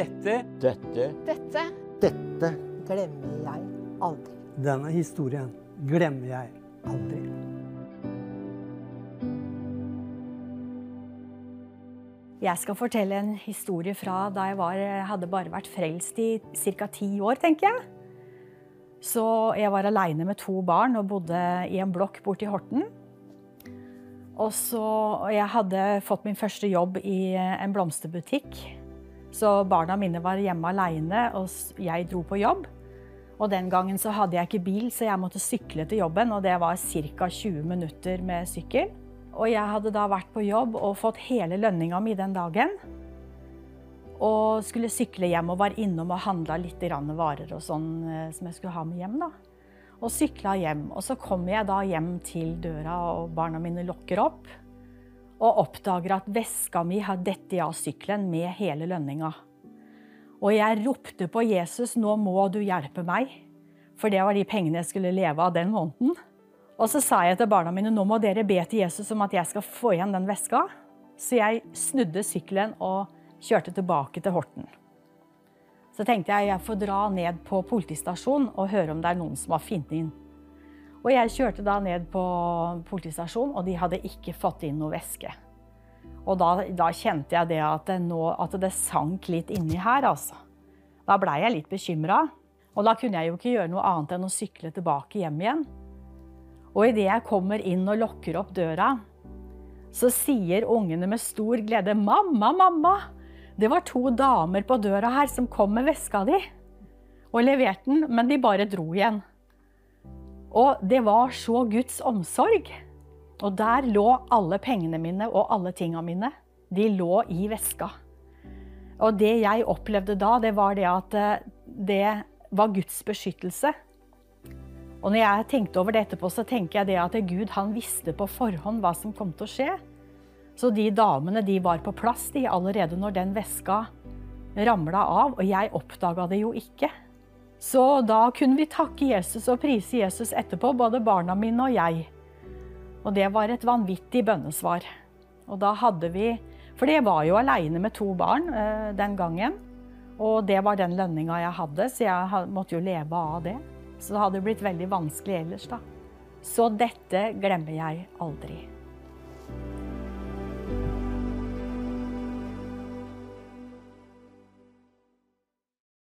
Dette glemmer jeg aldri. Denne historien glemmer jeg aldri. Jeg skal fortelle en historie fra da jeg hadde bare vært frelst i cirka 10 år, tenker jeg. Så jeg var alene med 2 barn og bodde i en blokk borte i Horten. Og så jeg hadde fått min første jobb i en blomsterbutikk. Så barna mine var hjemme alene, og jeg dro på jobb. Og den gangen så hadde jeg ikke bil, så jeg måtte sykle til jobben, og det var cirka 20 minutter med sykkel. Og jeg hadde da vært på jobb og fått hele lønninga mi den dagen. Og skulle sykle hjem og var innom og handla litt varer og sånn som jeg skulle ha med hjem da. Og sykla hjem, og så kommer jeg da hjem til døra og barna mine lokker opp. Og oppdager at veska mi har dettet av syklen med hele lønninga. Og jeg ropte på Jesus, nå må du hjelpe meg. For det var de pengene jeg skulle leve av den måneden. Og så sa jeg til barna mine, nå må dere be til Jesus om at jeg skal få igjen den veska. Så jeg snudde syklen og kjørte tilbake til Horten. Så tenkte jeg, jeg får dra ned på politistasjonen og høre om det noen som har funnet inn. Og jeg kjørte da ned på politistasjonen, og de hadde ikke fått inn noe veske. Og da kjente jeg det at det sank litt inni her, altså. Da ble jeg litt bekymret, og da kunne jeg jo ikke gjøre noe annet enn å sykle tilbake hjem igjen. Og i det jeg kommer inn og lokker opp døra, så sier ungene med stor glede, «Mamma, mamma! Det var 2 damer på døra her som kom med veska di!» Og leverte den, men de bare dro igjen. Og det var så Guds omsorg. Og der lå alle pengene mine og alle tingene mine. De lå i veska. Og det jeg opplevde da, det var det at det var Guds beskyttelse. Og når jeg tenkte over det etterpå, så tenker jeg det at Gud, han visste på forhånd hva som kom til å skje. Så de damene, de var på plass de allerede når den veska ramlet av, og jeg oppdaget det jo ikke. Så da kunne vi takke Jesus og prise Jesus etterpå, både barna mine og jeg. Og det var et vanvittig bønnesvar. Og da hadde vi, for jeg var jo alene med 2 barn den gangen, og det var den lønninga jeg hadde, så jeg måtte jo leve av det. Så det hadde blitt veldig vanskelig ellers da. Så dette glemmer jeg aldri.